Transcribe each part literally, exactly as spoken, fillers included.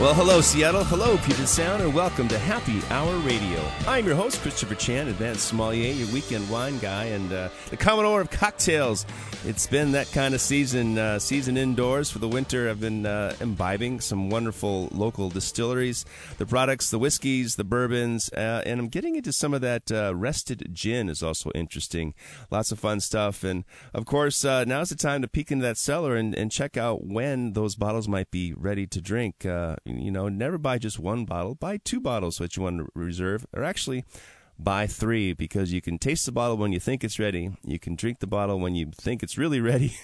Well, hello, Seattle. Hello, Puget Sound, and welcome to Happy Hour Radio. I'm your host, Christopher Chan, advanced sommelier, your weekend wine guy, and uh, the Commodore of cocktails. It's been that kind of season, uh, season indoors for the winter. I've been uh, imbibing some wonderful local distilleries, the products, the whiskeys, the bourbons, uh, and I'm getting into some of that uh, rested gin is also interesting. Lots of fun stuff, and of course, uh, now's the time to peek into that cellar and, and check out when those bottles might be ready to drink. Uh, You know, never buy just one bottle. Buy two bottles that you want to reserve, or actually buy three, because you can taste the bottle when you think it's ready. You can drink the bottle when you think it's really ready.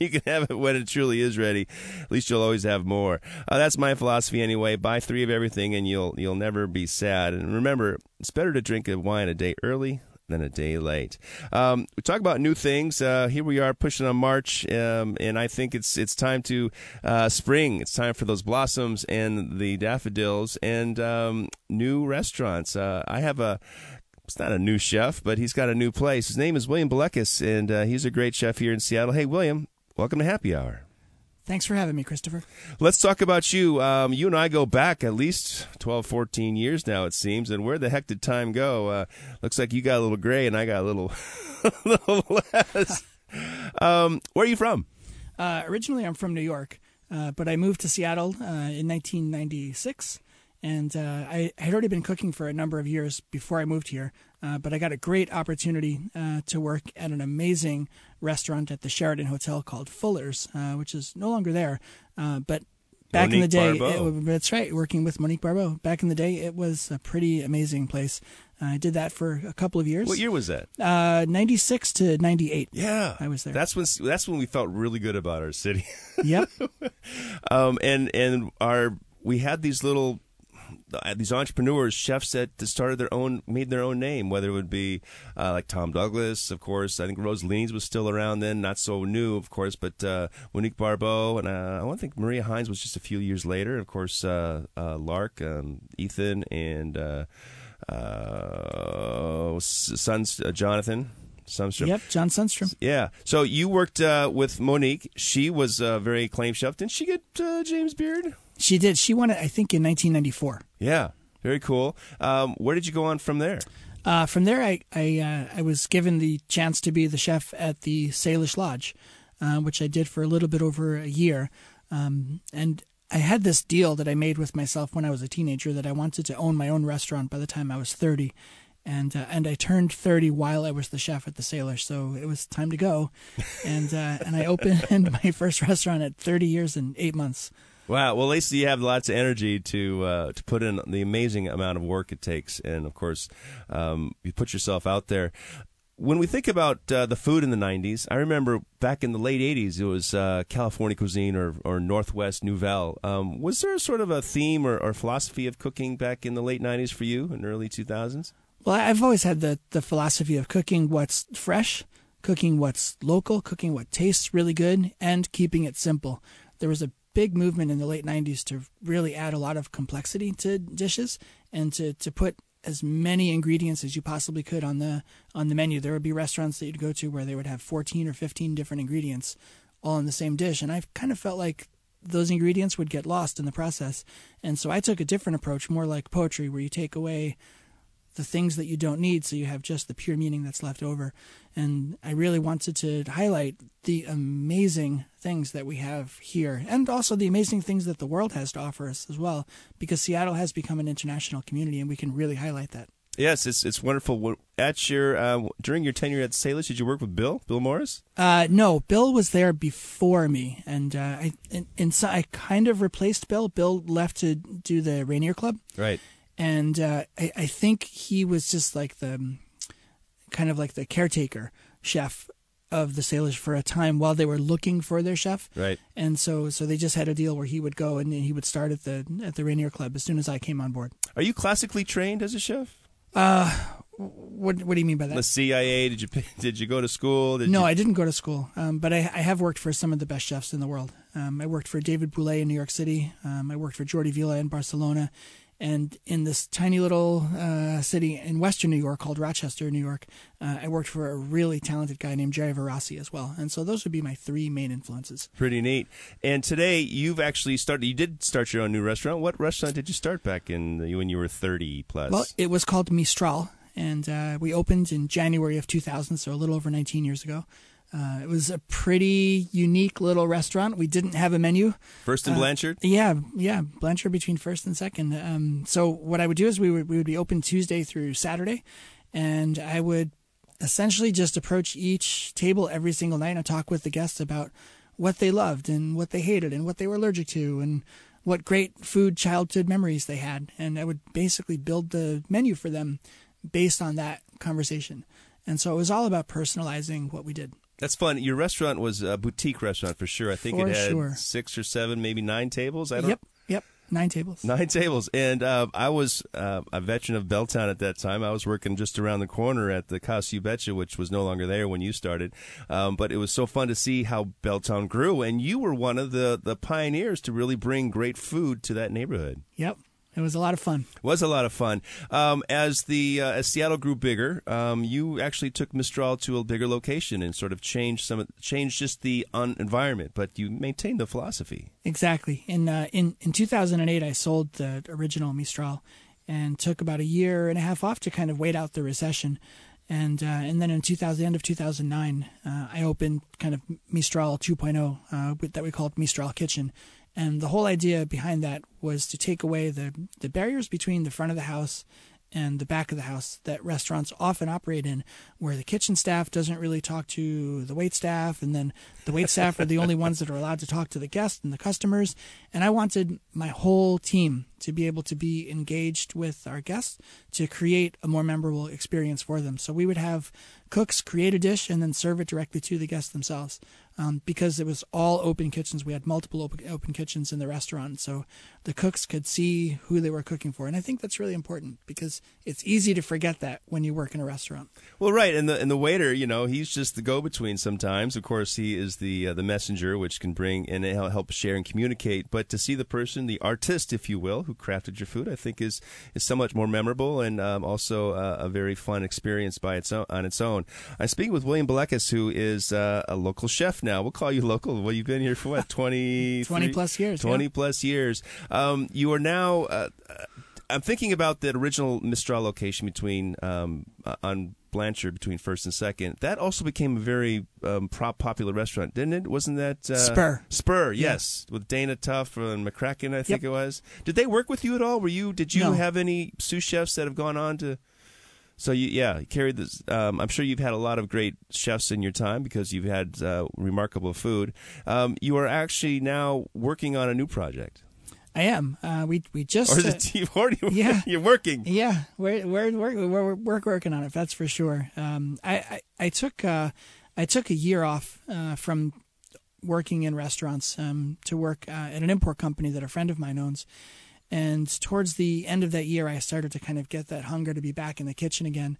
You can have it when it truly is ready. At least you'll always have more. Uh, that's my philosophy anyway. Buy three of everything, and you'll you'll never be sad. And remember, it's better to drink a wine a day early than a day late. Um, we talk about new things. Uh, here we are pushing on March, um, and I think it's it's time to uh, spring. It's time for those blossoms and the daffodils and um, new restaurants. Uh, I have a. It's not a new chef, but he's got a new place. His name is William Belickis, and uh, he's a great chef here in Seattle. Hey, William, welcome to Happy Hour. Thanks for having me, Christopher. Let's talk about you. Um, you and I go back at least twelve, fourteen years now, it seems. And where the heck did time go? Uh, looks like you got a little gray and I got a little, a little less. Um, where are you from? Uh, originally, I'm from New York, uh, but I moved to Seattle uh, in nineteen ninety-six. And uh, I had already been cooking for a number of years before I moved here. Uh, but I got a great opportunity uh, to work at an amazing restaurant at the Sheridan Hotel called Fuller's, uh, which is no longer there. Uh, but back Monique in the day, it, that's right, working with Monique Barbeau. Back in the day, it was a pretty amazing place. Uh, I did that for a couple of years. What year was that? Uh, ninety-six to ninety-eight. Yeah, I was there. That's when that's when we felt really good about our city. Yep. um, and and our we had these little. These entrepreneurs, chefs that started their own, made their own name, whether it would be uh, like Tom Douglas, of course. I think Rose Leens was still around then, not so new, of course, but uh, Monique Barbeau, and uh, I want to think Maria Hines was just a few years later. Of course, uh, uh, Lark, um, Ethan, and uh, uh, Sons, uh, Jonathan. Sundstrom. Yep, John Sundstrom. Yeah. So you worked uh, with Monique. She was a very acclaimed chef. Didn't she get uh, James Beard? She did. She won it, I think, in nineteen ninety-four. Yeah. Very cool. Um, where did you go on from there? Uh, from there, I I, uh, I was given the chance to be the chef at the Salish Lodge, uh, which I did for a little bit over a year. Um, and I had this deal that I made with myself when I was a teenager that I wanted to own my own restaurant by the time I was thirty. And uh, and I turned thirty while I was the chef at the Salish, so it was time to go. And uh, and I opened my first restaurant at thirty years and eight months. Wow. Well, at least you have lots of energy to uh, to put in the amazing amount of work it takes. And, of course, um, you put yourself out there. When we think about uh, the food in the nineties, I remember back in the late eighties, it was uh, California cuisine or, or Northwest Nouvelle. Um, was there sort of a theme or, or philosophy of cooking back in the late nineties for you and early two thousands? Well, I've always had the, the philosophy of cooking what's fresh, cooking what's local, cooking what tastes really good, and keeping it simple. There was a big movement in the late nineties to really add a lot of complexity to dishes and to, to put as many ingredients as you possibly could on the on the menu. There would be restaurants that you'd go to where they would have fourteen or fifteen different ingredients all in the same dish, and I've kind of felt like those ingredients would get lost in the process. And so I took a different approach, more like poetry, where you take away the things that you don't need, so you have just the pure meaning that's left over. And I really wanted to highlight the amazing things that we have here, and also the amazing things that the world has to offer us as well, because Seattle has become an international community, and we can really highlight that. Yes, it's it's wonderful. At your uh, during your tenure at Salish, did you work with Bill Bill Morris? Uh, no, Bill was there before me, and uh, I in, in, I kind of replaced Bill. Bill left to do the Rainier Club, right? And uh, I, I think he was just like the kind of like the caretaker chef of the Salish for a time while they were looking for their chef. Right. And so so they just had a deal where he would go and he would start at the at the Rainier Club as soon as I came on board. Are you classically trained as a chef? Uh, what what do you mean by that? The C I A? Did you did you go to school? Did no, you... I didn't go to school. Um, but I, I have worked for some of the best chefs in the world. Um, I worked for David Bouley in New York City. Um, I worked for Jordi Vilà in Barcelona, and in this tiny little uh, city in western New York called Rochester, New York, uh, I worked for a really talented guy named Jerry Verrassi as well. And so those would be my three main influences. Pretty neat. And today you've actually started, you did start your own new restaurant. What restaurant did you start back in the, when you were thirty plus? Well, it was called Mistral, and uh, we opened in January of two thousand, so a little over nineteen years ago. Uh, it was a pretty unique little restaurant. We didn't have a menu. First and uh, Blanchard? Yeah, yeah, Blanchard between First and Second. Um, so what I would do is we would we would be open Tuesday through Saturday, and I would essentially just approach each table every single night and I'd talk with the guests about what they loved and what they hated and what they were allergic to and what great food childhood memories they had. And I would basically build the menu for them based on that conversation. And so it was all about personalizing what we did. That's fun. Your restaurant was a boutique restaurant for sure. I think for it had sure. six or seven, maybe nine tables. I don't. Yep, yep, nine tables. Nine tables. And uh, I was uh, a veteran of Belltown at that time. I was working just around the corner at the Casa You Betcha, which was no longer there when you started. Um, but it was so fun to see how Belltown grew. And you were one of the, the pioneers to really bring great food to that neighborhood. Yep. It was a lot of fun. It was a lot of fun. Um, as the uh, as Seattle grew bigger, um, you actually took Mistral to a bigger location and sort of changed some of, changed just the un- environment, but you maintained the philosophy. Exactly. In uh, in in two thousand eight, I sold the original Mistral and took about a year and a half off to kind of wait out the recession, and uh, and then in two thousand, end of two thousand nine, uh, I opened kind of Mistral two point oh uh, that we called Mistral Kitchen. And the whole idea behind that was to take away the, the barriers between the front of the house and the back of the house that restaurants often operate in, where the kitchen staff doesn't really talk to the wait staff, and then the wait staff are the only ones that are allowed to talk to the guests and the customers. And I wanted my whole team to be able to be engaged with our guests to create a more memorable experience for them. So we would have cooks create a dish and then serve it directly to the guests themselves. Um, because it was all open kitchens. We had multiple open, open kitchens in the restaurant, so the cooks could see who they were cooking for. And I think that's really important because it's easy to forget that when you work in a restaurant. Well, right, and the and the waiter, you know, he's just the go-between sometimes. Of course, he is the uh, the messenger, which can bring and help share and communicate. But to see the person, the artist, if you will, who crafted your food, I think is is so much more memorable and um, also uh, a very fun experience by its own, on its own. I'm speaking with William Belickis, who is uh, a local chef now. Now, we'll call you local. Well, you've been here for what, twenty plus years? twenty yeah. plus years. Um, you are now, uh, I'm thinking about that original Mistral location between, um, on Blanchard between First and Second. That also became a very um, popular restaurant, didn't it? Wasn't that? Uh, Spur. Spur, yes. Yeah. With Dana Tuff and McCracken, I think yep. it was. Did they work with you at all? Were you, did you no. have any sous chefs that have gone on to? So, you, yeah, you carried this. Um, I'm sure you've had a lot of great chefs in your time because you've had uh, remarkable food. Um, you are actually now working on a new project. I am. Uh, we we just. Or is it, uh, you've already, yeah, you're working. Yeah, we're we're we're we're working on it. That's for sure. Um, I, I I took uh, I took a year off uh, from working in restaurants um, to work uh, at an import company that a friend of mine owns. And towards the end of that year, I started to kind of get that hunger to be back in the kitchen again.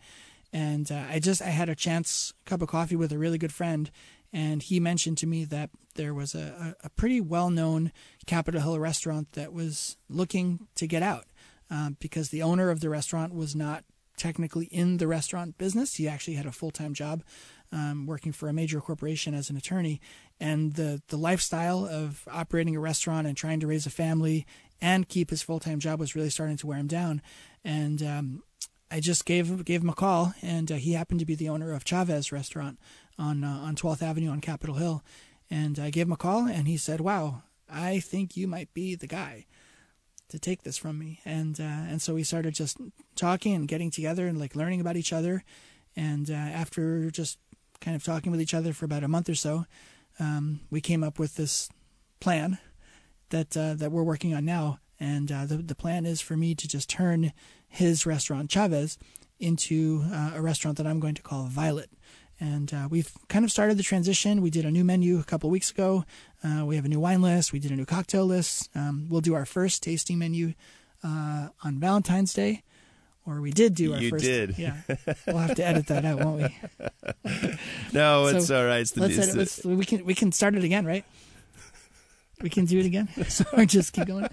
And uh, I just I had a chance cup of coffee with a really good friend. And he mentioned to me that there was a, a pretty well-known Capitol Hill restaurant that was looking to get out um, because the owner of the restaurant was not technically in the restaurant business. He actually had a full-time job um, working for a major corporation as an attorney. And the, the lifestyle of operating a restaurant and trying to raise a family and keep his full-time job was really starting to wear him down. And um, I just gave gave him a call, and uh, he happened to be the owner of Chaves Restaurant on uh, on twelfth Avenue on Capitol Hill. And I gave him a call, and he said, wow, I think you might be the guy to take this from me. And uh, and so we started just talking and getting together and like learning about each other. And uh, after just kind of talking with each other for about a month or so, um, we came up with this plan that uh, that we're working on now. And uh, the the plan is for me to just turn his restaurant, Chaves, into uh, a restaurant that I'm going to call Violet. And uh, we've kind of started the transition. We did a new menu a couple weeks ago. Uh, we have a new wine list. We did a new cocktail list. Um, we'll do our first tasting menu uh, on Valentine's Day. Or we did do our you first. You did. Yeah. We'll have to edit that out, won't we? No, it's so all right. It's the, let's edit, it's the... let's, we, can, we can start it again, right? We can do it again. So just keep going.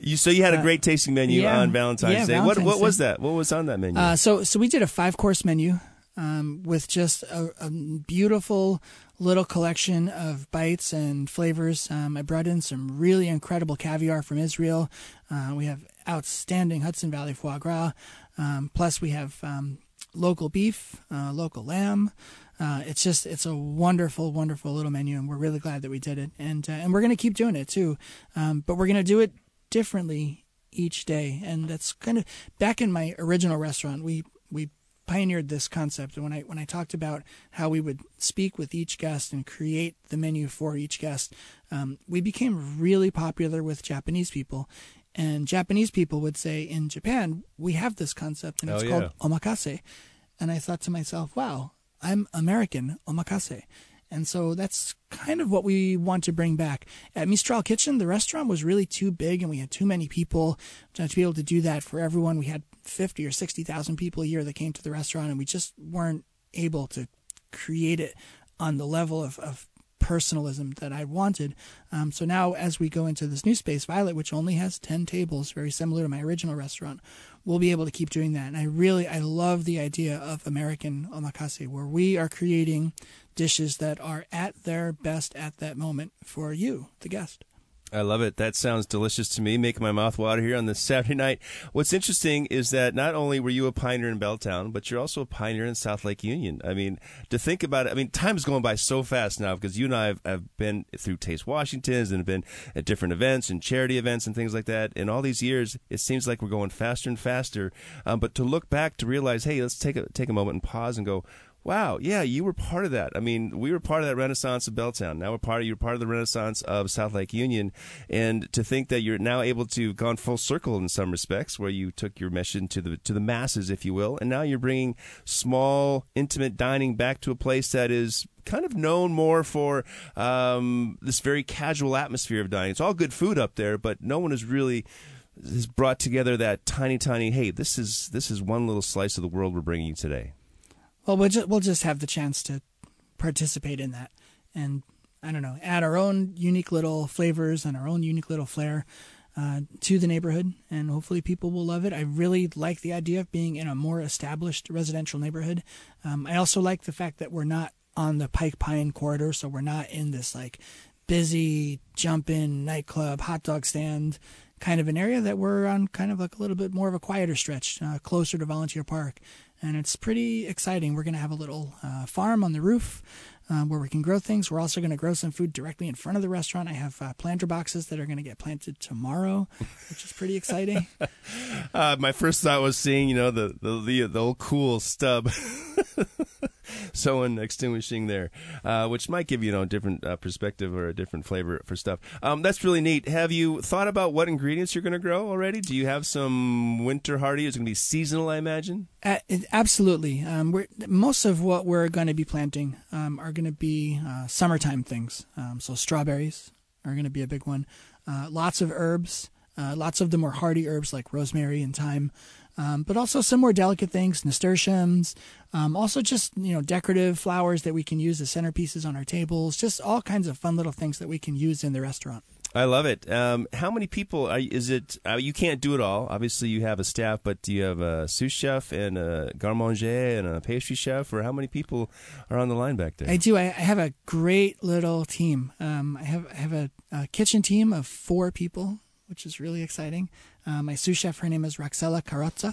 You so you had a great tasting menu uh, yeah, on Valentine's yeah, Day. Valentine's what what was that? What was on that menu? Uh, so so we did a five-course menu um, with just a, a beautiful little collection of bites and flavors. Um, I brought in some really incredible caviar from Israel. Uh, we have outstanding Hudson Valley foie gras. Um, plus we have um, local beef, uh, local lamb. Uh, it's just, it's a wonderful, wonderful little menu, and we're really glad that we did it. And uh, and we're going to keep doing it too, um, but we're going to do it differently each day. And that's kind of back in my original restaurant. We we pioneered this concept, and when I when I talked about how we would speak with each guest and create the menu for each guest, um, we became really popular with Japanese people. And Japanese people would say, in Japan, we have this concept, and it's oh, yeah. called omakase. And I thought to myself, wow, I'm American omakase. And so that's kind of what we want to bring back. At Mistral Kitchen, the restaurant was really too big, and we had too many people to be able to do that for everyone. We had fifty or sixty thousand people a year that came to the restaurant, and we just weren't able to create it on the level of, of personalism that I wanted. Um, so now as we go into this new space, Violet, which only has ten tables, very similar to my original restaurant, we'll be able to keep doing that. And I really, I love the idea of American omakase, where we are creating dishes that are at their best at that moment for you, the guest. I love it. That sounds delicious to me, making my mouth water here on this Saturday night. What's interesting is that not only were you a pioneer in Belltown, but you're also a pioneer in South Lake Union. I mean, to think about it, I mean, time's going by so fast now, because you and I have, have been through Taste Washington's and have been at different events and charity events and things like that. And all these years, it seems like we're going faster and faster. Um, but to look back, to realize, hey, let's take a, take a moment and pause and go, wow, yeah, you were part of that. I mean, we were part of that renaissance of Belltown. Now we're part of, you're part of the renaissance of South Lake Union. And to think that you're now able to have gone full circle in some respects, where you took your mission to the to the masses, if you will, and now you're bringing small, intimate dining back to a place that is kind of known more for um, this very casual atmosphere of dining. It's all good food up there, but no one is really... has brought together that tiny, tiny, hey, this is this is one little slice of the world we're bringing you today. Well, we'll just, we'll just have the chance to participate in that, and I don't know, add our own unique little flavors and our own unique little flair uh, to the neighborhood, and hopefully people will love it. I really like the idea of being in a more established residential neighborhood. Um, I also like the fact that we're not on the Pike Pine corridor, so we're not in this like busy jump-in nightclub hot dog stand kind of an area, that we're on kind of like a little bit more of a quieter stretch, uh, closer to Volunteer Park. And it's pretty exciting. We're going to have a little uh, farm on the roof um, where we can grow things. We're also going to grow some food directly in front of the restaurant. I have uh, planter boxes that are going to get planted tomorrow, which is pretty exciting. uh, my first thought was seeing, you know, the, the, the, the old cool stub. Someone extinguishing there, uh, which might give you, you know, a different uh, perspective or a different flavor for stuff. Um, that's really neat. Have you thought about what ingredients you're going to grow already? Do you have some winter hardy? It's going to be seasonal, I imagine? Uh, it, absolutely. Um, we're, most of what we're going to be planting um, are going to be uh, summertime things. Um, so strawberries are going to be a big one. Uh, lots of herbs, uh, lots of the more hardy herbs like rosemary and thyme. Um, but also some more delicate things, nasturtiums, um, also just, you know, decorative flowers that we can use as centerpieces on our tables, just all kinds of fun little things that we can use in the restaurant. I love it. Um, how many people are, is it? Uh, you can't do it all. Obviously, you have a staff, but do you have a sous chef and a garde-manger and a pastry chef? Or how many people are on the line back there? I do. I, I have a great little team. Um, I have I have a, a kitchen team of four people, which is really exciting. Uh, my sous chef, her name is Roxella Carrozza,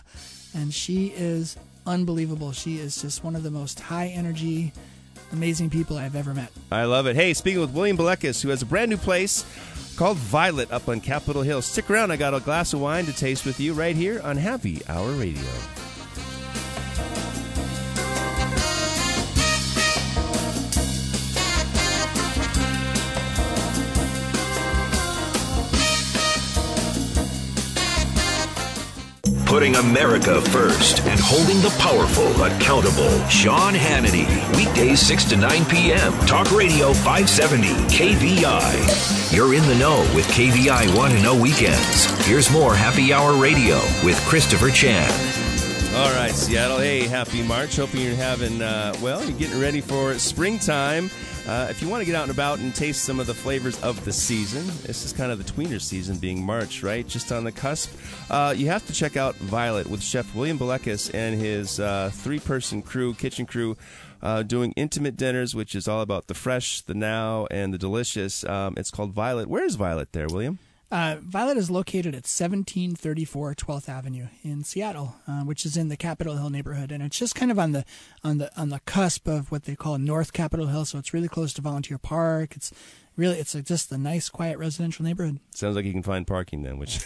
and she is unbelievable. She is just one of the most high-energy, amazing people I've ever met. I love it. Hey, speaking with William Belickis, who has a brand-new place called Violet up on Capitol Hill. Stick around. I got a glass of wine to taste with you right here on Happy Hour Radio. putting America first and holding the powerful accountable. Sean Hannity, weekdays six to nine p.m. Talk Radio five seventy K V I. You're in the know with K V I Want to Know Weekends. Here's more Happy Hour Radio with Christopher Chan. All right, Seattle. Hey, happy March. Hoping you're having, uh, well, you're getting ready for springtime. Uh, if you want to get out and about and taste some of the flavors of the season, this is kind of the tweener season being March, right? Just on the cusp. Uh, you have to check out Violet with Chef William Belickis and his uh, three-person crew, kitchen crew, uh, doing intimate dinners, which is all about the fresh, the now, and the delicious. Um, it's called Violet. Where is Violet there, William? Uh, Violet is located at seventeen thirty-four twelfth Avenue in Seattle, uh, which is in the Capitol Hill neighborhood, and it's just kind of on the on the on the cusp of what they call North Capitol Hill. So it's really close to Volunteer Park. It's really it's a, just a nice, quiet residential neighborhood. Sounds like you can find parking then, which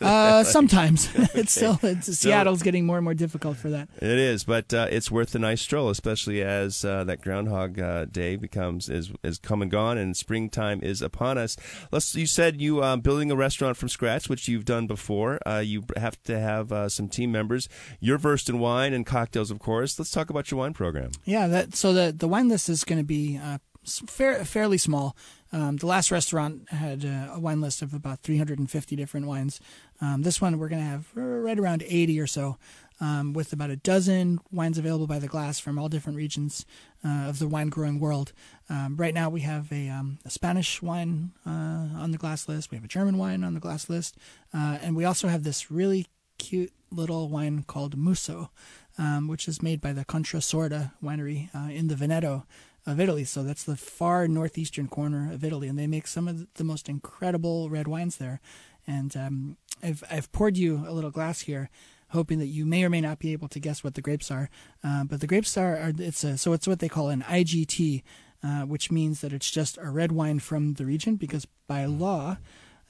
uh, sometimes okay. it's still it's, so, Seattle's getting more and more difficult for that. It is, but uh, it's worth a nice stroll, especially as uh, that Groundhog uh, Day becomes is is come and gone, and springtime is upon us. Let's you said you uh, built. Building a restaurant from scratch, which you've done before. Uh, you have to have uh, some team members. You're versed in wine and cocktails, of course. Let's talk about your wine program. Yeah, that, so the, the wine list is going to be uh, fair, fairly small. Um, the last restaurant had uh, a wine list of about three hundred fifty different wines. Um, this one we're going to have right around eighty or so, um, with about a dozen wines available by the glass from all different regions uh, of the wine-growing world. Um, right now we have a, um, a Spanish wine uh, on the glass list. We have a German wine on the glass list. Uh, and we also have this really cute little wine called Musso, um, which is made by the Contra Sorda winery uh, in the Veneto of Italy. So that's the far northeastern corner of Italy, and they make some of the most incredible red wines there. And um, I've I've poured you a little glass here, hoping that you may or may not be able to guess what the grapes are. Uh, but the grapes are, are it's a, so it's what they call an I G T, uh, which means that it's just a red wine from the region, because by law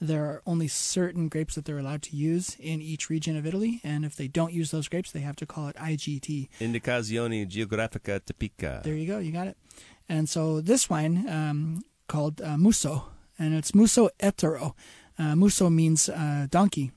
there are only certain grapes that they're allowed to use in each region of Italy, and if they don't use those grapes, they have to call it I G T. Indicazione Geografica Tipica. There you go. You got it. And so this wine um, called uh, Musso, and it's Musso Hetero. Uh, Musso means uh, donkey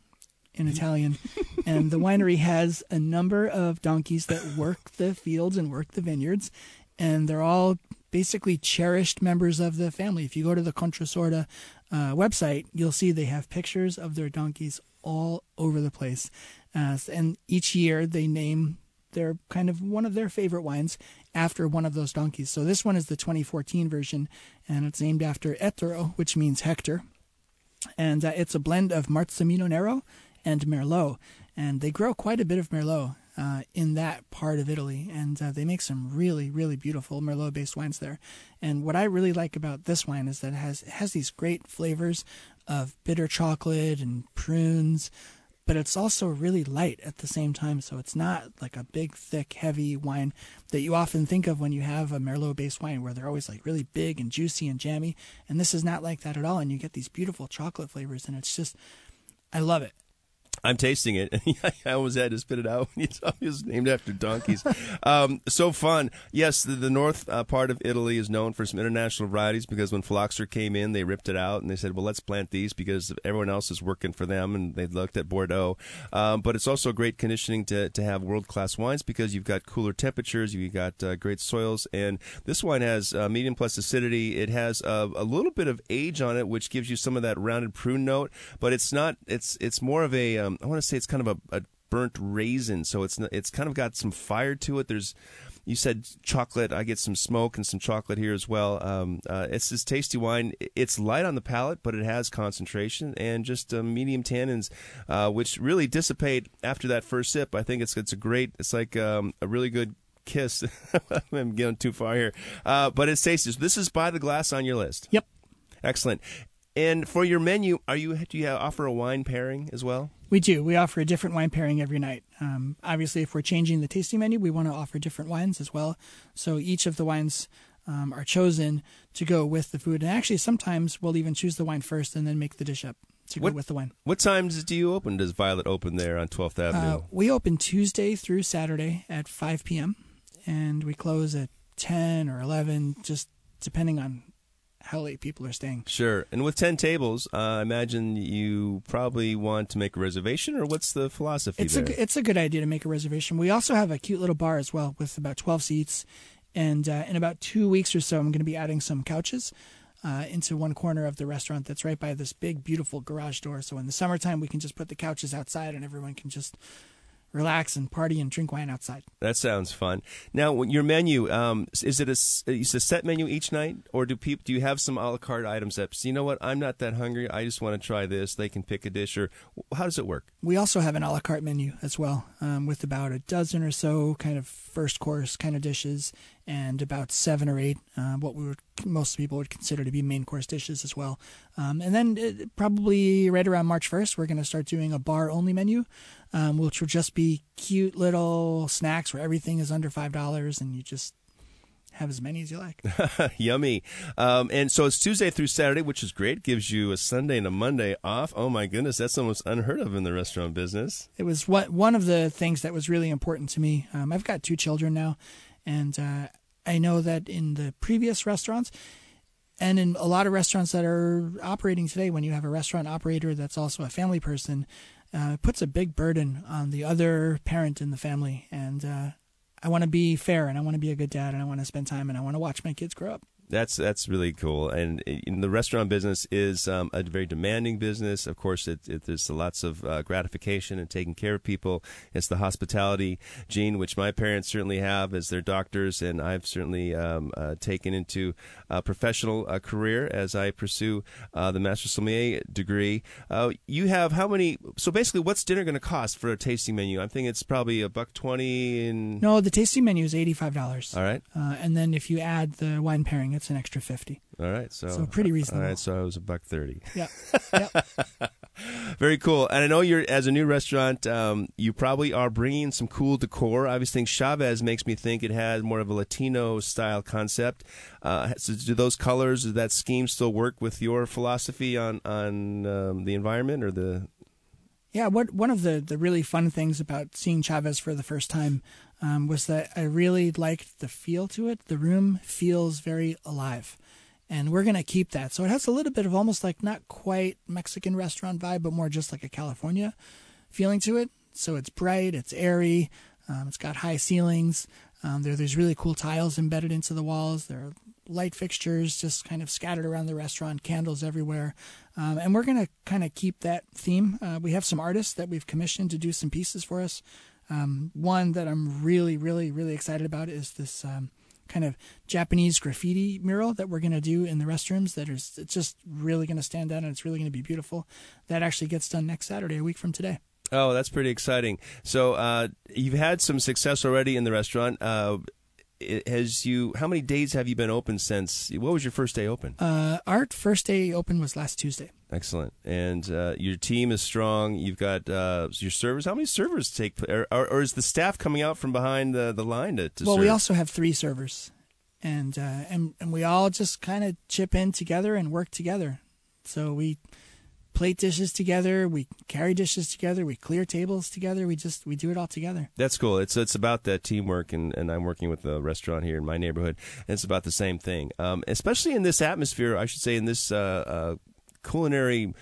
in Italian, and the winery has a number of donkeys that work the fields and work the vineyards, and they're all basically cherished members of the family. If you go to the Contra Sorda uh, website, you'll see they have pictures of their donkeys all over the place. Uh, and each year they name their kind of one of their favorite wines after one of those donkeys. So this one is the twenty fourteen version, and it's named after Etero, which means Hector. And uh, it's a blend of Marzamino Nero and Merlot. And they grow quite a bit of Merlot Uh, in that part of Italy, and uh, they make some really, really beautiful Merlot-based wines there. And what I really like about this wine is that it has it has these great flavors of bitter chocolate and prunes, but it's also really light at the same time, so it's not like a big, thick, heavy wine that you often think of when you have a Merlot-based wine, where they're always like really big and juicy and jammy, and this is not like that at all, and you get these beautiful chocolate flavors, and it's just, I love it. I'm tasting it. I always had to spit it out when you told me it was named after donkeys. um, so fun. Yes, the, the north uh, part of Italy is known for some international varieties, because when Phylloxera came in, they ripped it out and they said, well, let's plant these because everyone else is working for them, and they looked at Bordeaux. Um, but it's also great conditioning to, to have world-class wines, because you've got cooler temperatures, you've got uh, great soils, and this wine has uh, medium plus acidity. It has uh, a little bit of age on it, which gives you some of that rounded prune note, but it's not. It's it's more of a... Um, I want to say it's kind of a, a burnt raisin, so it's it's kind of got some fire to it. There's, you said chocolate. I get some smoke and some chocolate here as well. Um, uh, it's this tasty wine. It's light on the palate, but it has concentration and just uh, medium tannins, uh, which really dissipate after that first sip. I think it's it's a great. It's like um, a really good kiss. I'm getting too far here, uh, but it's tasty. This is by the glass on your list. Yep, excellent. And for your menu, are you do you offer a wine pairing as well? We do. We offer a different wine pairing every night. Um, obviously, if we're changing the tasting menu, we want to offer different wines as well. So each of the wines um, are chosen to go with the food. And actually, sometimes we'll even choose the wine first and then make the dish up to what, go with the wine. What times do you open? Does Violet open there on twelfth Avenue? Uh, we open Tuesday through Saturday at five p.m. and we close at ten or eleven, just depending on how late people are staying. Sure. And with ten tables, uh, I imagine you probably want to make a reservation, or what's the philosophy it's there? A, it's a good idea to make a reservation. We also have a cute little bar as well with about twelve seats. And uh, in about two weeks or so, I'm going to be adding some couches uh, into one corner of the restaurant that's right by this big, beautiful garage door. So in the summertime, we can just put the couches outside and everyone can just relax and party and drink wine outside. That sounds fun. Now, your menu, um, is it a, is a set menu each night, or do people do you have some a la carte items that, you know what, I'm not that hungry, I just want to try this, they can pick a dish, or how does it work? We also have an a la carte menu as well, um, with about a dozen or so kind of first course kind of dishes, and about seven or eight, uh, what we would, most people would consider to be main course dishes as well. Um, and then it, probably right around March first, we're going to start doing a bar-only menu, um, which will just be cute little snacks where everything is under five dollars, and you just have as many as you like. Yummy. Um, and so it's Tuesday through Saturday, which is great. Gives you a Sunday and a Monday off. Oh, my goodness. That's almost unheard of in the restaurant business. It was what, one of the things that was really important to me. Um, I've got two children now, and uh, I know that in the previous restaurants and in a lot of restaurants that are operating today, when you have a restaurant operator that's also a family person, uh, it puts a big burden on the other parent in the family. And uh, I want to be fair, and I want to be a good dad, and I want to spend time, and I want to watch my kids grow up. That's that's really cool. And in the restaurant business is um, a very demanding business. Of course, it, it, there's lots of uh, gratification and taking care of people. It's the hospitality gene, which my parents certainly have as their doctors, and I've certainly um, uh, taken into a professional uh, career as I pursue uh, the Master Sommelier degree. Uh, you have how many? So basically, what's dinner going to cost for a tasting menu? I'm thinking it's probably a buck twenty. And no, the tasting menu is eighty-five dollars. All right, uh, and then if you add the wine pairing, it's an extra fifty. All right, so, so pretty reasonable. All right, so it was a buck thirty. Yeah, yep. Very cool. And I know you're as a new restaurant, um, you probably are bringing some cool decor. I always think Chaves makes me think it had more of a Latino style concept. Uh, so do those colors, does that scheme still work with your philosophy on on um, the environment or the? Yeah, what one of the the really fun things about seeing Chaves for the first time. Um, was that I really liked the feel to it. The room feels very alive, and we're going to keep that. So it has a little bit of almost like not quite Mexican restaurant vibe, but more just like a California feeling to it. So it's bright, it's airy, um, it's got high ceilings. Um, there are these really cool tiles embedded into the walls. There are light fixtures just kind of scattered around the restaurant, candles everywhere. Um, and we're going to kind of keep that theme. Uh, we have some artists that we've commissioned to do some pieces for us. Um, one that I'm really, really, really excited about is this um, kind of Japanese graffiti mural that we're going to do in the restrooms that is it's just really going to stand out, and it's really going to be beautiful. That actually gets done next Saturday, a week from today. Oh, that's pretty exciting. So uh, you've had some success already in the restaurant. Uh, has you? How many days have you been open since? What was your first day open? Uh, our first day open was last Tuesday. Excellent. And uh, your team is strong. You've got uh, your servers. How many servers take or, or is the staff coming out from behind the, the line to, to well, serve? Well, we also have three servers, and uh, and, and we all just kind of chip in together and work together. So we plate dishes together, we carry dishes together, we clear tables together, we just we do it all together. That's cool. It's it's about that teamwork, and, and I'm working with a restaurant here in my neighborhood, and it's about the same thing. Um, especially in this atmosphere, I should say, in this... Uh, uh, culinary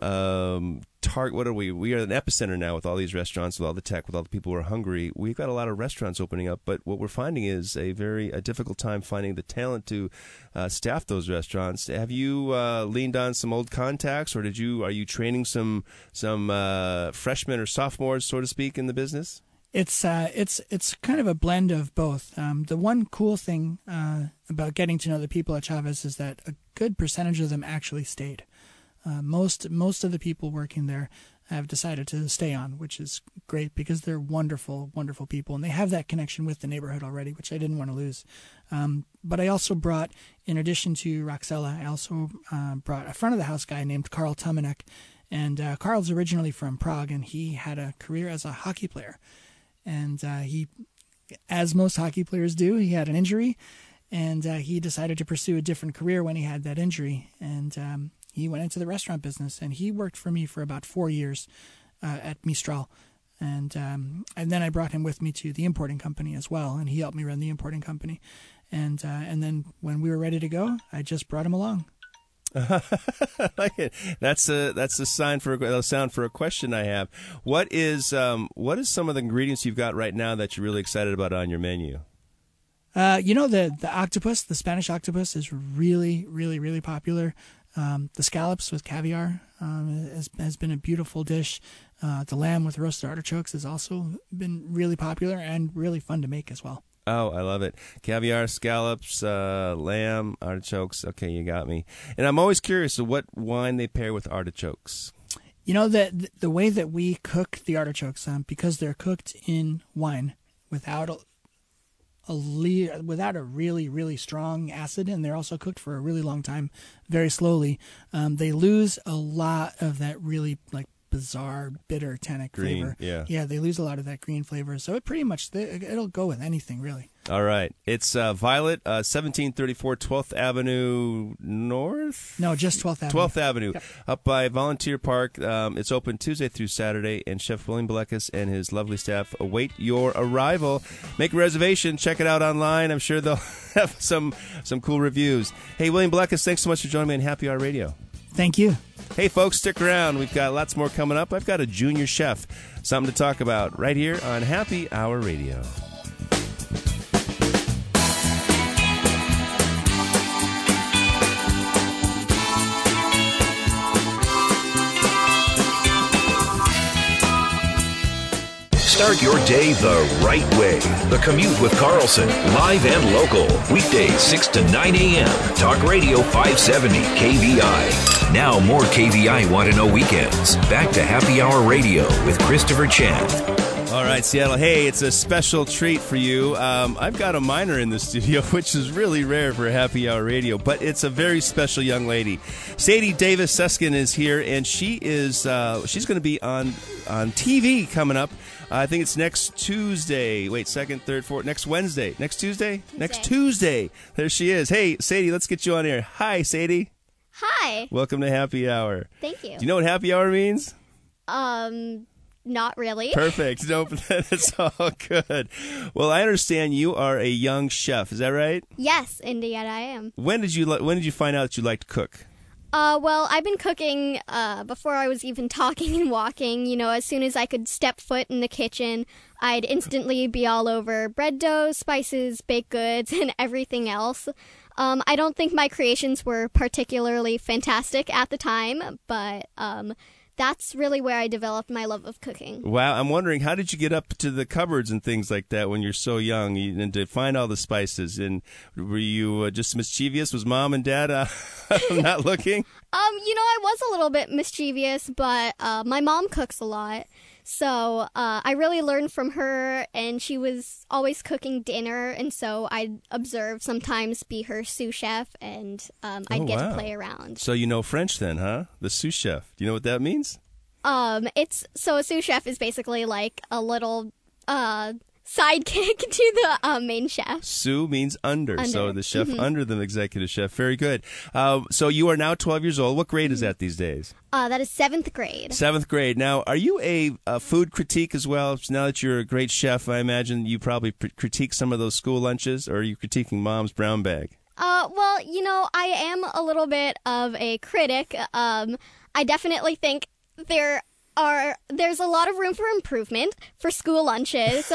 um target. What are we we are an epicenter now with all these restaurants, with all the tech, with all the people who are hungry. We've got a lot of restaurants opening up, but what we're finding is a very a difficult time finding the talent to uh, staff those restaurants. Have you uh leaned on some old contacts, or did you are you training some some uh freshmen or sophomores, so to speak, in the business? It's uh, it's it's kind of a blend of both. Um, the one cool thing uh, about getting to know the people at Chaves is that a good percentage of them actually stayed. Uh, most most of the people working there have decided to stay on, which is great because they're wonderful, wonderful people, and they have that connection with the neighborhood already, which I didn't want to lose. Um, but I also brought, in addition to Roxella, I also uh, brought a front of the house guy named Carl Tumanek, and uh, Carl's originally from Prague, and he had a career as a hockey player. And uh, he, as most hockey players do, he had an injury, and uh, he decided to pursue a different career when he had that injury. And um, he went into the restaurant business, and he worked for me for about four years uh, at Mistral. And um, and then I brought him with me to the importing company as well, and he helped me run the importing company. And uh, and then when we were ready to go, I just brought him along. Like it. That's a that's a sign for a sound for a question I have. What is um what is some of the ingredients you've got right now that you're really excited about on your menu? Uh, you know the the octopus, the Spanish octopus, is really really really popular. Um, the scallops with caviar um, has, has been a beautiful dish. Uh, the lamb with roasted artichokes has also been really popular and really fun to make as well. Oh, I love it. Caviar, scallops, uh, lamb, artichokes. Okay, you got me. And I'm always curious of what wine they pair with artichokes. You know, the, the way that we cook the artichokes, um, because they're cooked in wine without a, a le- without a really, really strong acid, and they're also cooked for a really long time, very slowly, um, they lose a lot of that really, like, bizarre bitter tannic green, flavor. Yeah. Yeah, they lose a lot of that green flavor. So it pretty much they, it'll go with anything, really. All right. It's uh, Violet, uh, seventeen thirty-four twelfth Avenue North? No, just twelfth Avenue. twelfth Avenue. Yep. Up by Volunteer Park. Um, it's open Tuesday through Saturday, and Chef William Belickis and his lovely staff await your arrival. Make a reservation. Check it out online. I'm sure they'll have some some cool reviews. Hey, William Belickis, thanks so much for joining me on Happy Hour Radio. Thank you. Hey, folks, stick around. We've got lots more coming up. I've got a junior chef, something to talk about right here on Happy Hour Radio. Start your day the right way. The Commute with Carlson, live and local. Weekdays, six to nine a.m. Talk Radio five seventy K V I. Now more K V I Want to Know Weekends. Back to Happy Hour Radio with Christopher Chan. All right, Seattle. Hey, it's a special treat for you. Um, I've got a minor in the studio, which is really rare for Happy Hour Radio, but it's a very special young lady. Sadie Davis-Suskin is here, and she is uh, she's going to be on on T V coming up. I think it's next Tuesday. Wait, second, third, fourth. Next Wednesday. Next Tuesday? Tuesday? Next Tuesday. There she is. Hey, Sadie, let's get you on air. Hi, Sadie. Hi. Welcome to Happy Hour. Thank you. Do you know what Happy Hour means? Um, not really. Perfect. Nope, that's all good. Well, I understand you are a young chef. Is that right? Yes, indeed I am. When did you When did you find out that you liked to cook? Uh, well, I've been cooking uh, before I was even talking and walking. You know, as soon as I could step foot in the kitchen, I'd instantly be all over bread dough, spices, baked goods, and everything else. Um, I don't think my creations were particularly fantastic at the time, but um, that's really where I developed my love of cooking. Wow. I'm wondering, how did you get up to the cupboards and things like that when you're so young and to find all the spices? And were you uh, just mischievous? Was mom and dad uh, not looking? um, you know, I was a little bit mischievous, but uh, my mom cooks a lot. So uh, I really learned from her, and she was always cooking dinner, and so I'd observe sometimes be her sous chef, and um, I'd oh, get wow. to play around. So you know French then, huh? The sous chef. Do you know what that means? Um, it's so a sous chef is basically like a little uh, sidekick to the uh, main chef. Sous means under, under. So the chef mm-hmm. under the executive chef. Very good. Uh, so you are now twelve years old. What grade mm-hmm. is that these days? Uh, that is seventh grade. Seventh grade. Now, are you a, a food critique as well? Now that you're a great chef, I imagine you probably pr- critique some of those school lunches, or are you critiquing mom's brown bag? Uh, well, you know, I am a little bit of a critic. Um, I definitely think there are there's a lot of room for improvement for school lunches.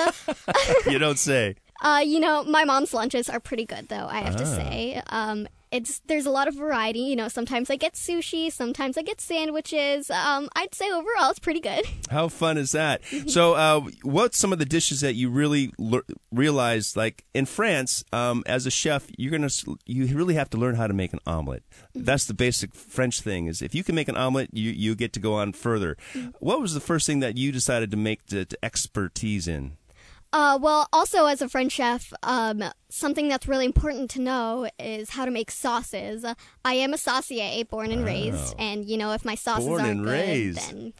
You don't say. Uh, you know, my mom's lunches are pretty good, though, I have ah. to say. Um It's there's a lot of variety. You know, sometimes I get sushi, sometimes I get sandwiches. Um, I'd say overall it's pretty good. How fun is that? So uh, what's some of the dishes that you really le- realized, like in France, um, as a chef, you're gonna you really have to learn how to make an omelet. Mm-hmm. That's the basic French thing is if you can make an omelet, you, you get to go on further. Mm-hmm. What was the first thing that you decided to make to, to expertise in? Uh, well, also as a French chef, um, something that's really important to know is how to make sauces. I am a saucier, born and raised, oh. and you know if my sauces born aren't good, raised. then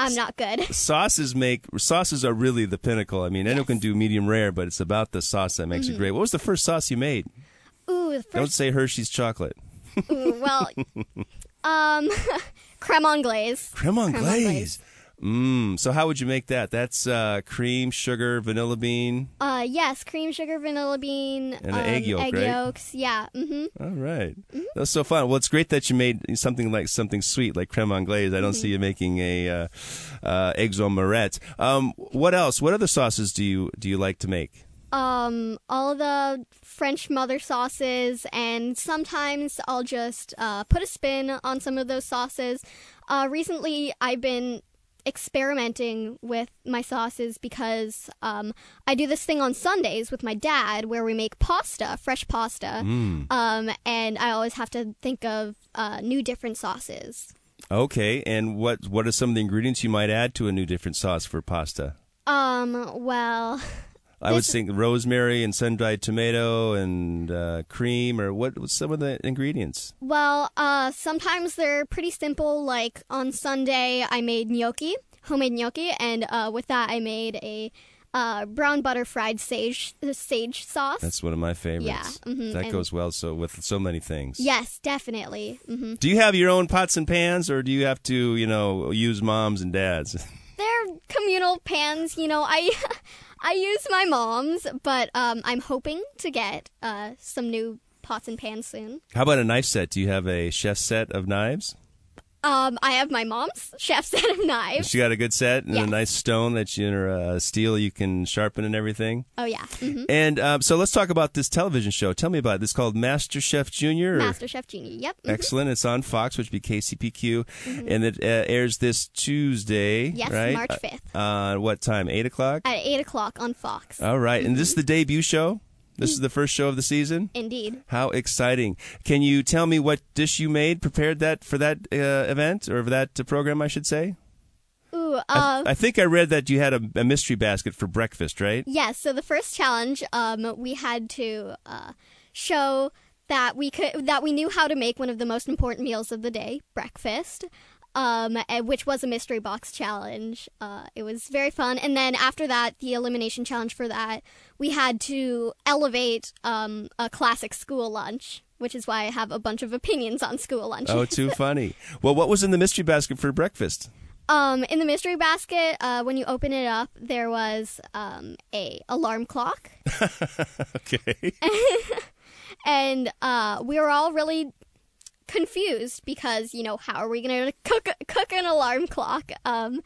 I'm not good. Sauces make sauces are really the pinnacle. I mean, yes. anyone can do medium rare, but it's about the sauce that makes mm-hmm. it great. What was the first sauce you made? Ooh, the first... don't say Hershey's chocolate. Ooh, well, um, creme anglaise. Creme anglaise. Creme anglaise. Mmm. So how would you make that? That's uh, cream, sugar, vanilla bean? Uh, yes, cream, sugar, vanilla bean. And um, an egg yolk, egg right? Egg yolks, yeah. Mm-hmm. All right. Mm-hmm. That's so fun. Well, it's great that you made something like something sweet, like creme anglaise. I don't mm-hmm. see you making a uh, uh, eggs omelette. Um, what else? What other sauces do you do you like to make? Um, all the French mother sauces, and sometimes I'll just uh, put a spin on some of those sauces. Uh, recently, I've been experimenting with my sauces because um, I do this thing on Sundays with my dad where we make pasta, fresh pasta, mm. um, and I always have to think of uh, new different sauces. Okay, and what what are some of the ingredients you might add to a new different sauce for pasta? Um, well... I would think rosemary and sun-dried tomato and uh, cream, or what what's some of the ingredients? Well, uh, sometimes they're pretty simple. Like on Sunday, I made gnocchi, homemade gnocchi, and uh, with that I made a uh, brown butter fried sage sage sauce. That's one of my favorites. Yeah, mm-hmm. That and goes well so with so many things. Yes, definitely. Mm-hmm. Do you have your own pots and pans, or do you have to, you know, use mom's and dad's? They're communal pans, you know. I... I use my mom's, but um, I'm hoping to get uh, some new pots and pans soon. How about a knife set? Do you have a chef set of knives? Um, I have my mom's chef set of knives. She got a good set and yes. a nice stone that you, or uh, steel you can sharpen and everything. Oh, yeah. Mm-hmm. And um, so let's talk about this television show. Tell me about it. This is called MasterChef Junior? Or... MasterChef Junior, yep. Mm-hmm. Excellent. It's on Fox, which would be K C P Q. Mm-hmm. And it uh, airs this Tuesday, yes, right? March fifth. Uh, what time? eight o'clock? At eight o'clock on Fox. All right. Mm-hmm. And this is the debut show? This is the first show of the season? Indeed. How exciting. Can you tell me what dish you made, prepared that for that uh, event, or for that uh, program, I should say? Ooh, uh, I, I think I read that you had a, a mystery basket for breakfast, right? Yes. Yeah, so the first challenge, um, we had to uh, show that we could that we knew how to make one of the most important meals of the day, breakfast. Um, which was a mystery box challenge. Uh, it was very fun. And then after that, the elimination challenge for that, we had to elevate um, a classic school lunch, which is why I have a bunch of opinions on school lunches. Oh, too funny. Well, what was in the mystery basket for breakfast? Um, in the mystery basket, uh, when you open it up, there was um, a alarm clock. Okay. And uh, we were all really... confused because, you know, how are we going to cook cook an alarm clock? Um,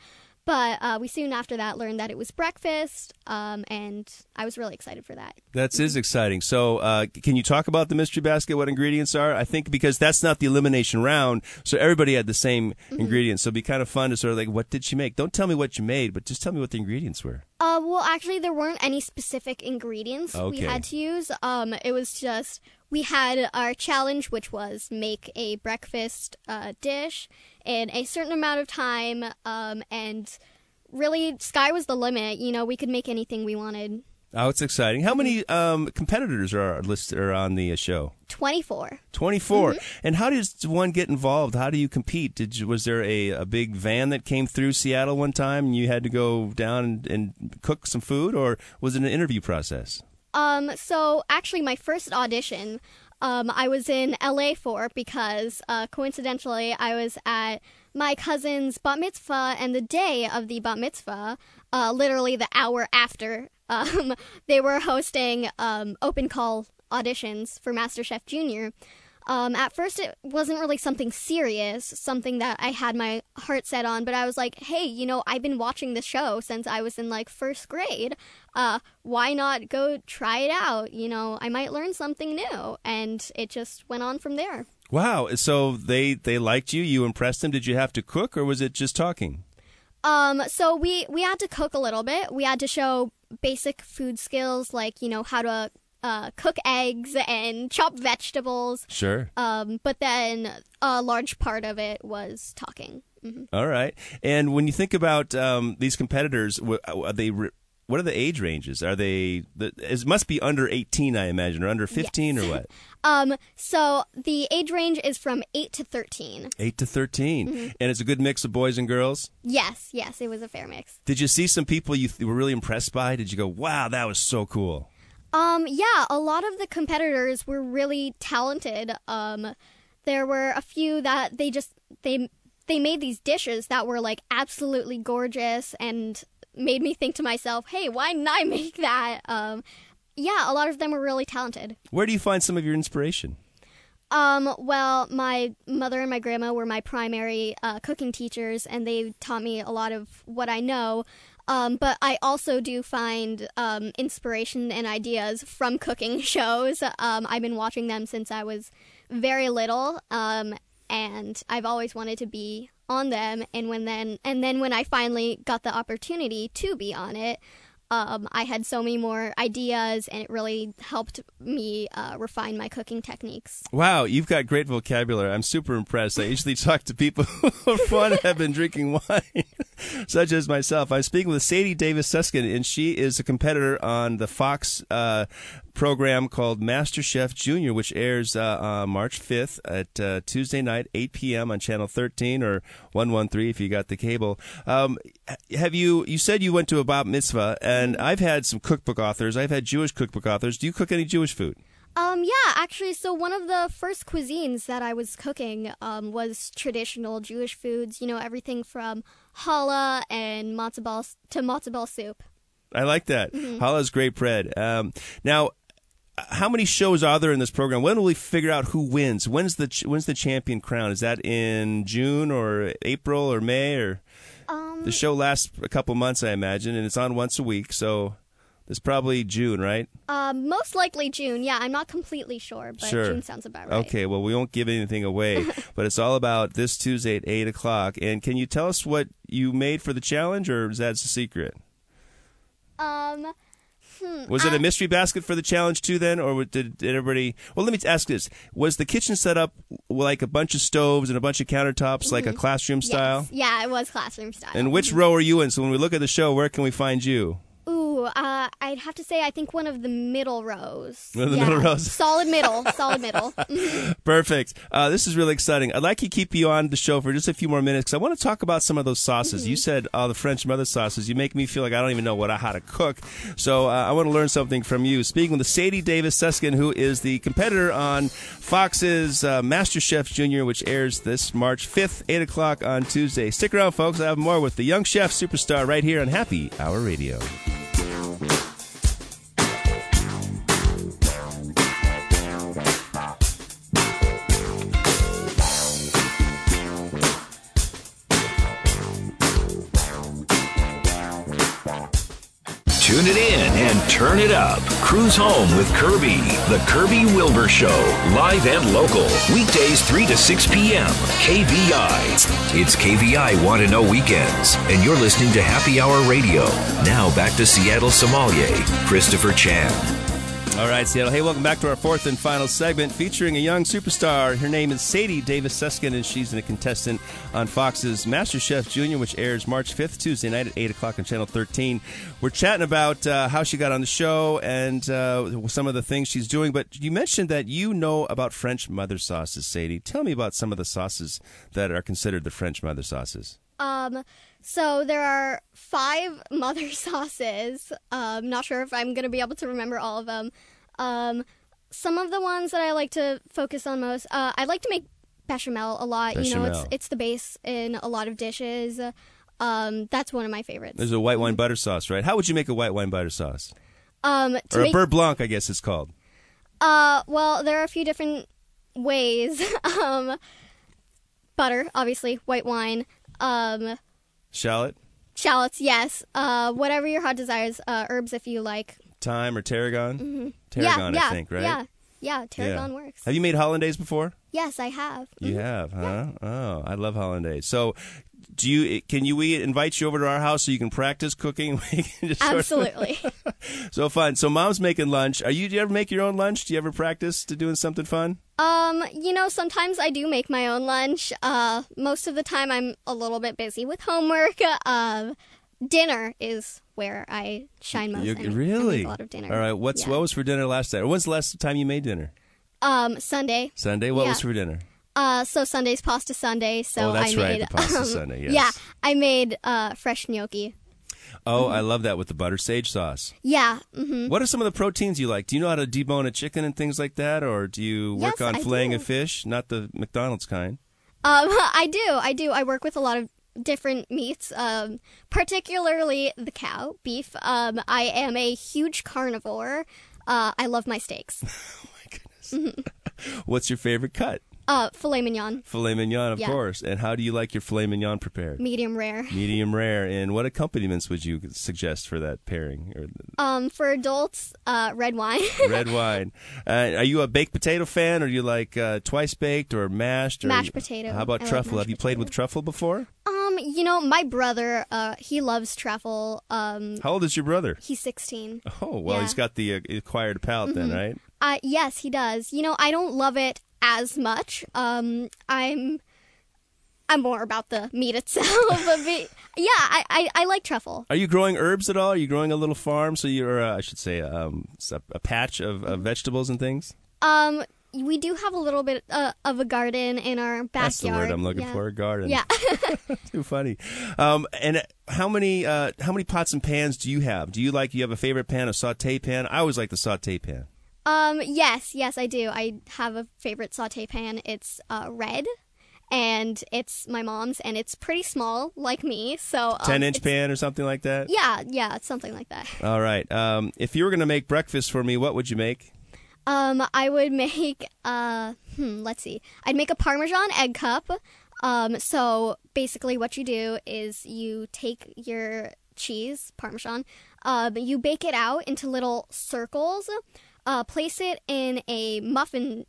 but uh, we soon after that learned that it was breakfast, um, and I was really excited for that. That is exciting. So uh, can you talk about the mystery basket, what ingredients are? I think because that's not the elimination round, so everybody had the same mm-hmm. ingredients. So it'd be kind of fun to sort of like, what did she make? Don't tell me what you made, but just tell me what the ingredients were. Uh, well, actually, there weren't any specific ingredients okay. we had to use. Um, it was just... We had our challenge, which was make a breakfast uh, dish in a certain amount of time, um, and really, sky was the limit. You know, we could make anything we wanted. Oh, it's exciting. How many um, competitors are listed or on the show? Twenty-four. Twenty-four. Mm-hmm. And how does one get involved? How do you compete? Did you, was there a, a big van that came through Seattle one time, and you had to go down and, and cook some food, or was it an interview process? Um, so, actually, my first audition, um, I was in L A for because, uh, coincidentally, I was at my cousin's bat mitzvah, and the day of the bat mitzvah, uh, literally the hour after, um, they were hosting um, open call auditions for MasterChef Junior. Um, at first, it wasn't really something serious, something that I had my heart set on, but I was like, hey, you know, I've been watching this show since I was in, like, first grade. Uh, why not go try it out? You know, I might learn something new. And it just went on from there. Wow. So they, they liked you. You impressed them. Did you have to cook, or was it just talking? Um, so we, we had to cook a little bit. We had to show basic food skills, like, you know, how to... Uh, cook eggs and chop vegetables. Sure. Um, but then a large part of it was talking. Mm-hmm. All right. And when you think about um, these competitors, are they re- what are the age ranges? Are they? The, it must be under eighteen, I imagine, or under fifteen, yes. Or what? um. So the age range is from eight to thirteen. Eight to thirteen, mm-hmm. And it's a good mix of boys and girls. Yes, yes, it was a fair mix. Did you see some people you th- were really impressed by? Did you go, "Wow, that was so cool"? Um, yeah, a lot of the competitors were really talented. Um, there were a few that they just, they they made these dishes that were, like, absolutely gorgeous and made me think to myself, hey, why didn't I make that? Um, yeah, a lot of them were really talented. Where do you find some of your inspiration? Um, well, my mother and my grandma were my primary uh, cooking teachers, and they taught me a lot of what I know. Um, but I also do find um, inspiration and ideas from cooking shows. Um, I've been watching them since I was very little, um, and I've always wanted to be on them. And when then, and then when I finally got the opportunity to be on it, um, I had so many more ideas, and it really helped me uh, refine my cooking techniques. Wow, you've got great vocabulary. I'm super impressed. I usually talk to people who have been drinking wine, such as myself. I'm speaking with Sadie Davis-Suskin, and she is a competitor on the Fox uh, program called MasterChef Junior, which airs uh, uh, March fifth at uh, Tuesday night, eight p.m. on Channel thirteen or one one three if you got the cable. Um, have you? You said you went to a bat mitzvah, and I've had some cookbook authors. I've had Jewish cookbook authors. Do you cook any Jewish food? Um, yeah, actually, so one of the first cuisines that I was cooking um, was traditional Jewish foods. You know, everything from challah and matzo ball to matzo ball soup. I like that. Mm-hmm. Challah is great bread. Um, now, how many shows are there in this program? When will we figure out who wins? When's the ch- when's the champion crown? Is that in June or April or May? Or um, the show lasts a couple months, I imagine, and it's on once a week, so... It's probably June, right? Uh, most likely June, yeah. I'm not completely sure, but sure. June sounds about right. Okay, well, we won't give anything away, but it's all about this Tuesday at eight o'clock. And can you tell us what you made for the challenge, or is that a secret? Um, hmm, Was I... it a mystery basket for the challenge, too, then? Or did, did everybody... Well, let me ask this. Was the kitchen set up like a bunch of stoves and a bunch of countertops, mm-hmm. like a classroom style? Yes. Yeah, it was classroom style. And which row are you in? So when we look at the show, where can we find you? Ooh, uh, I'd have to say I think one of the middle rows. One of the yeah. middle rows? Solid middle. Solid middle. Mm-hmm. Perfect. Uh, this is really exciting. I'd like to keep you on the show for just a few more minutes because I want to talk about some of those sauces. Mm-hmm. You said oh, the French mother sauces. You make me feel like I don't even know what how to cook. So uh, I want to learn something from you. Speaking with Sadie Davis-Suskin, who is the competitor on Fox's uh, MasterChef Junior, which airs this March fifth, eight o'clock on Tuesday. Stick around, folks. I have more with the Young Chef Superstar right here on Happy Hour Radio. Tune it in and turn it up. Cruise home with Kirby. The Kirby Wilbur Show. Live and local. Weekdays three to six p.m. K V I. It's K V I Want to Know Weekends. And you're listening to Happy Hour Radio. Now back to Seattle sommelier, Christopher Chan. All right, Seattle. Hey, welcome back to our fourth and final segment featuring a young superstar. Her name is Sadie Davis-Suskin, and she's a contestant on Fox's MasterChef Junior, which airs March fifth, Tuesday night at eight o'clock on Channel thirteen. We're chatting about uh, how she got on the show and uh, some of the things she's doing, but you mentioned that you know about French mother sauces, Sadie. Tell me about some of the sauces that are considered the French mother sauces. Um, so there are five mother sauces. Um, not sure if I'm going to be able to remember all of them. Um, some of the ones that I like to focus on most, uh, I like to make bechamel a lot. Bechamel. You know, it's, it's the base in a lot of dishes. Um, that's one of my favorites. There's a white wine butter sauce, right? How would you make a white wine butter sauce? Um, to or make... a beurre blanc, I guess it's called. Uh, well, there are a few different ways. um, butter, obviously, white wine. Um, Shallot? Shallots, yes. Uh, whatever your heart desires. Uh, herbs, if you like. Thyme or tarragon? Mm-hmm. Tarragon, yeah, I yeah, think, right? Yeah, yeah. Tarragon yeah. works. Have you made hollandaise before? Yes, I have. You mm-hmm. have, huh? Yeah. Oh, I love hollandaise. So, do you? Can you? We invite you over to our house so you can practice cooking. We can just absolutely. Sort of so fun. So, mom's making lunch. Are you? Do you ever make your own lunch? Do you ever practice to doing something fun? Um, you know, sometimes I do make my own lunch. Uh, most of the time I'm a little bit busy with homework. Uh, dinner is where I shine most. You, really? I make a lot of dinner. All right. What's yeah. what was for dinner last night? Or when's the last time you made dinner? Um, Sunday. Sunday. What yeah. was for dinner? Uh, so Sunday's pasta Sunday. So oh, that's I made, right. The pasta um, Sunday. Yes. Yeah, I made uh fresh gnocchi. Oh, mm-hmm. I love that with the butter sage sauce. Yeah. Mm-hmm. What are some of the proteins you like? Do you know how to debone a chicken and things like that? Or do you work yes, on I filleting do. a fish? Not the McDonald's kind. Um, I do. I do. I work with a lot of different meats, um, particularly the cow, beef. Um, I am a huge carnivore. Uh, I love my steaks. Oh, my goodness. Mm-hmm. What's your favorite cut? Uh, filet mignon. Filet mignon, of yeah. course. And how do you like your filet mignon prepared? Medium rare. Medium rare. And what accompaniments would you suggest for that pairing? Or... Um, for adults, uh, red wine. Red wine. Uh, are you a baked potato fan, or do you like uh, twice baked or mashed? Or mashed potato. How about I truffle? Like Have you played potato. with truffle before? Um, you know, my brother, uh, he loves truffle. Um, how old is your brother? He's sixteen. Oh, well, yeah. he's got the uh, acquired palate mm-hmm. then, right? Uh, yes, he does. You know, I don't love it as much. Um, I'm I'm more about the meat itself. But be, yeah, I, I, I like truffle. Are you growing herbs at all? Are you growing a little farm? So you're, uh, I should say, um, a, a patch of, of vegetables and things? Um, we do have a little bit uh, of a garden in our backyard. That's the word I'm looking yeah. for, a garden. Yeah. Too funny. Um, and how many uh, how many pots and pans do you have? Do you like, you have a favorite pan, a saute pan? I always like the saute pan. Um, yes, yes, I do. I have a favorite saute pan. It's uh, red, and it's my mom's, and it's pretty small, like me. So ten-inch um, pan or something like that? Yeah, yeah, something like that. All right. Um, if you were going to make breakfast for me, what would you make? Um, I would make, uh, hmm, let's see. I'd make a Parmesan egg cup. Um, so basically what you do is you take your cheese, Parmesan, um, you bake it out into little circles. Uh, place it in a muffin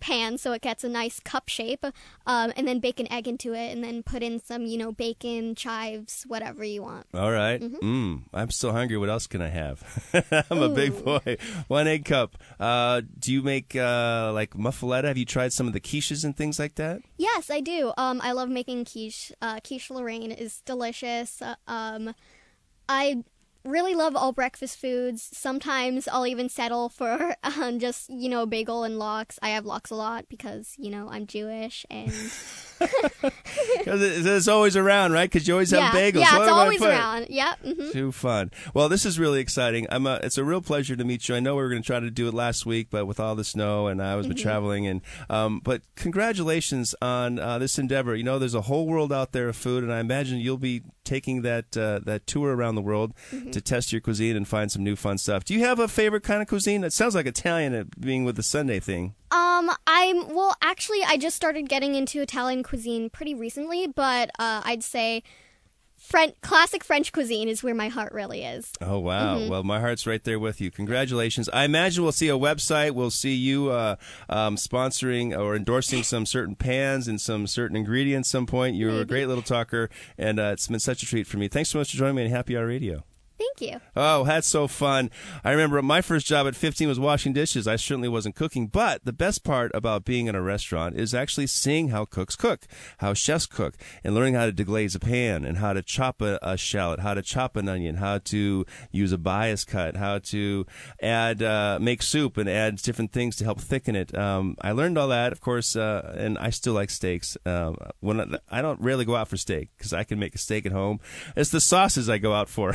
pan so it gets a nice cup shape, um, and then bake an egg into it, and then put in some, you know, bacon, chives, whatever you want. All right. Mm-hmm. Mm, I'm so hungry. What else can I have? I'm Ooh. a big boy. One egg cup. Uh, do you make, uh, like, muffuletta? Have you tried some of the quiches and things like that? Yes, I do. Um, I love making quiche. Uh, quiche Lorraine is delicious. Uh, um, I... really love all breakfast foods. Sometimes I'll even settle for um, just, you know, bagel and lox. I have lox a lot because, you know, I'm Jewish and... Because it's always around, right? Because you always yeah. have bagels. Yeah, what it's always around. Yep. Mm-hmm. Too fun. Well, this is really exciting. I'm a, it's a real pleasure to meet you. I know we were going to try to do it last week, but with all the snow and I was mm-hmm. traveling. And um, but congratulations on uh, this endeavor. You know, there's a whole world out there of food, and I imagine you'll be taking that uh, that tour around the world mm-hmm. to test your cuisine and find some new fun stuff. Do you have a favorite kind of cuisine? That sounds like Italian, being with the Sunday thing. Um, I'm, well, actually, I just started getting into Italian cuisine pretty recently, but uh, I'd say French, classic French cuisine is where my heart really is. Oh, wow. Mm-hmm. Well, my heart's right there with you. Congratulations. I imagine we'll see a website. We'll see you uh, um, sponsoring or endorsing some certain pans and some certain ingredients at some point. You're Maybe. a great little talker, and uh, it's been such a treat for me. Thanks so much for joining me on Happy Hour Radio. Thank you. Oh, that's so fun. I remember my first job at fifteen was washing dishes. I certainly wasn't cooking, but the best part about being in a restaurant is actually seeing how cooks cook, how chefs cook, and learning how to deglaze a pan and how to chop a, a shallot, how to chop an onion, how to use a bias cut, how to add, uh, make soup and add different things to help thicken it. Um, I learned all that, of course, uh, and I still like steaks. Um, when I, I don't rarely go out for steak because I can make a steak at home. It's the sauces I go out for.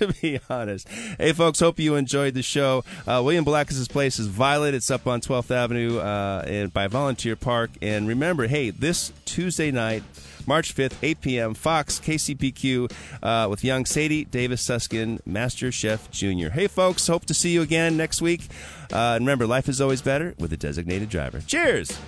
To be honest. Hey, folks, hope you enjoyed the show. Uh, William Belickis' place is Violet. It's up on twelfth Avenue uh, and by Volunteer Park. And remember, hey, this Tuesday night, March fifth, eight p.m., Fox, K C P Q, uh, with young Sadie Davis-Suskin, MasterChef Junior Hey, folks, hope to see you again next week. Uh, and remember, life is always better with a designated driver. Cheers!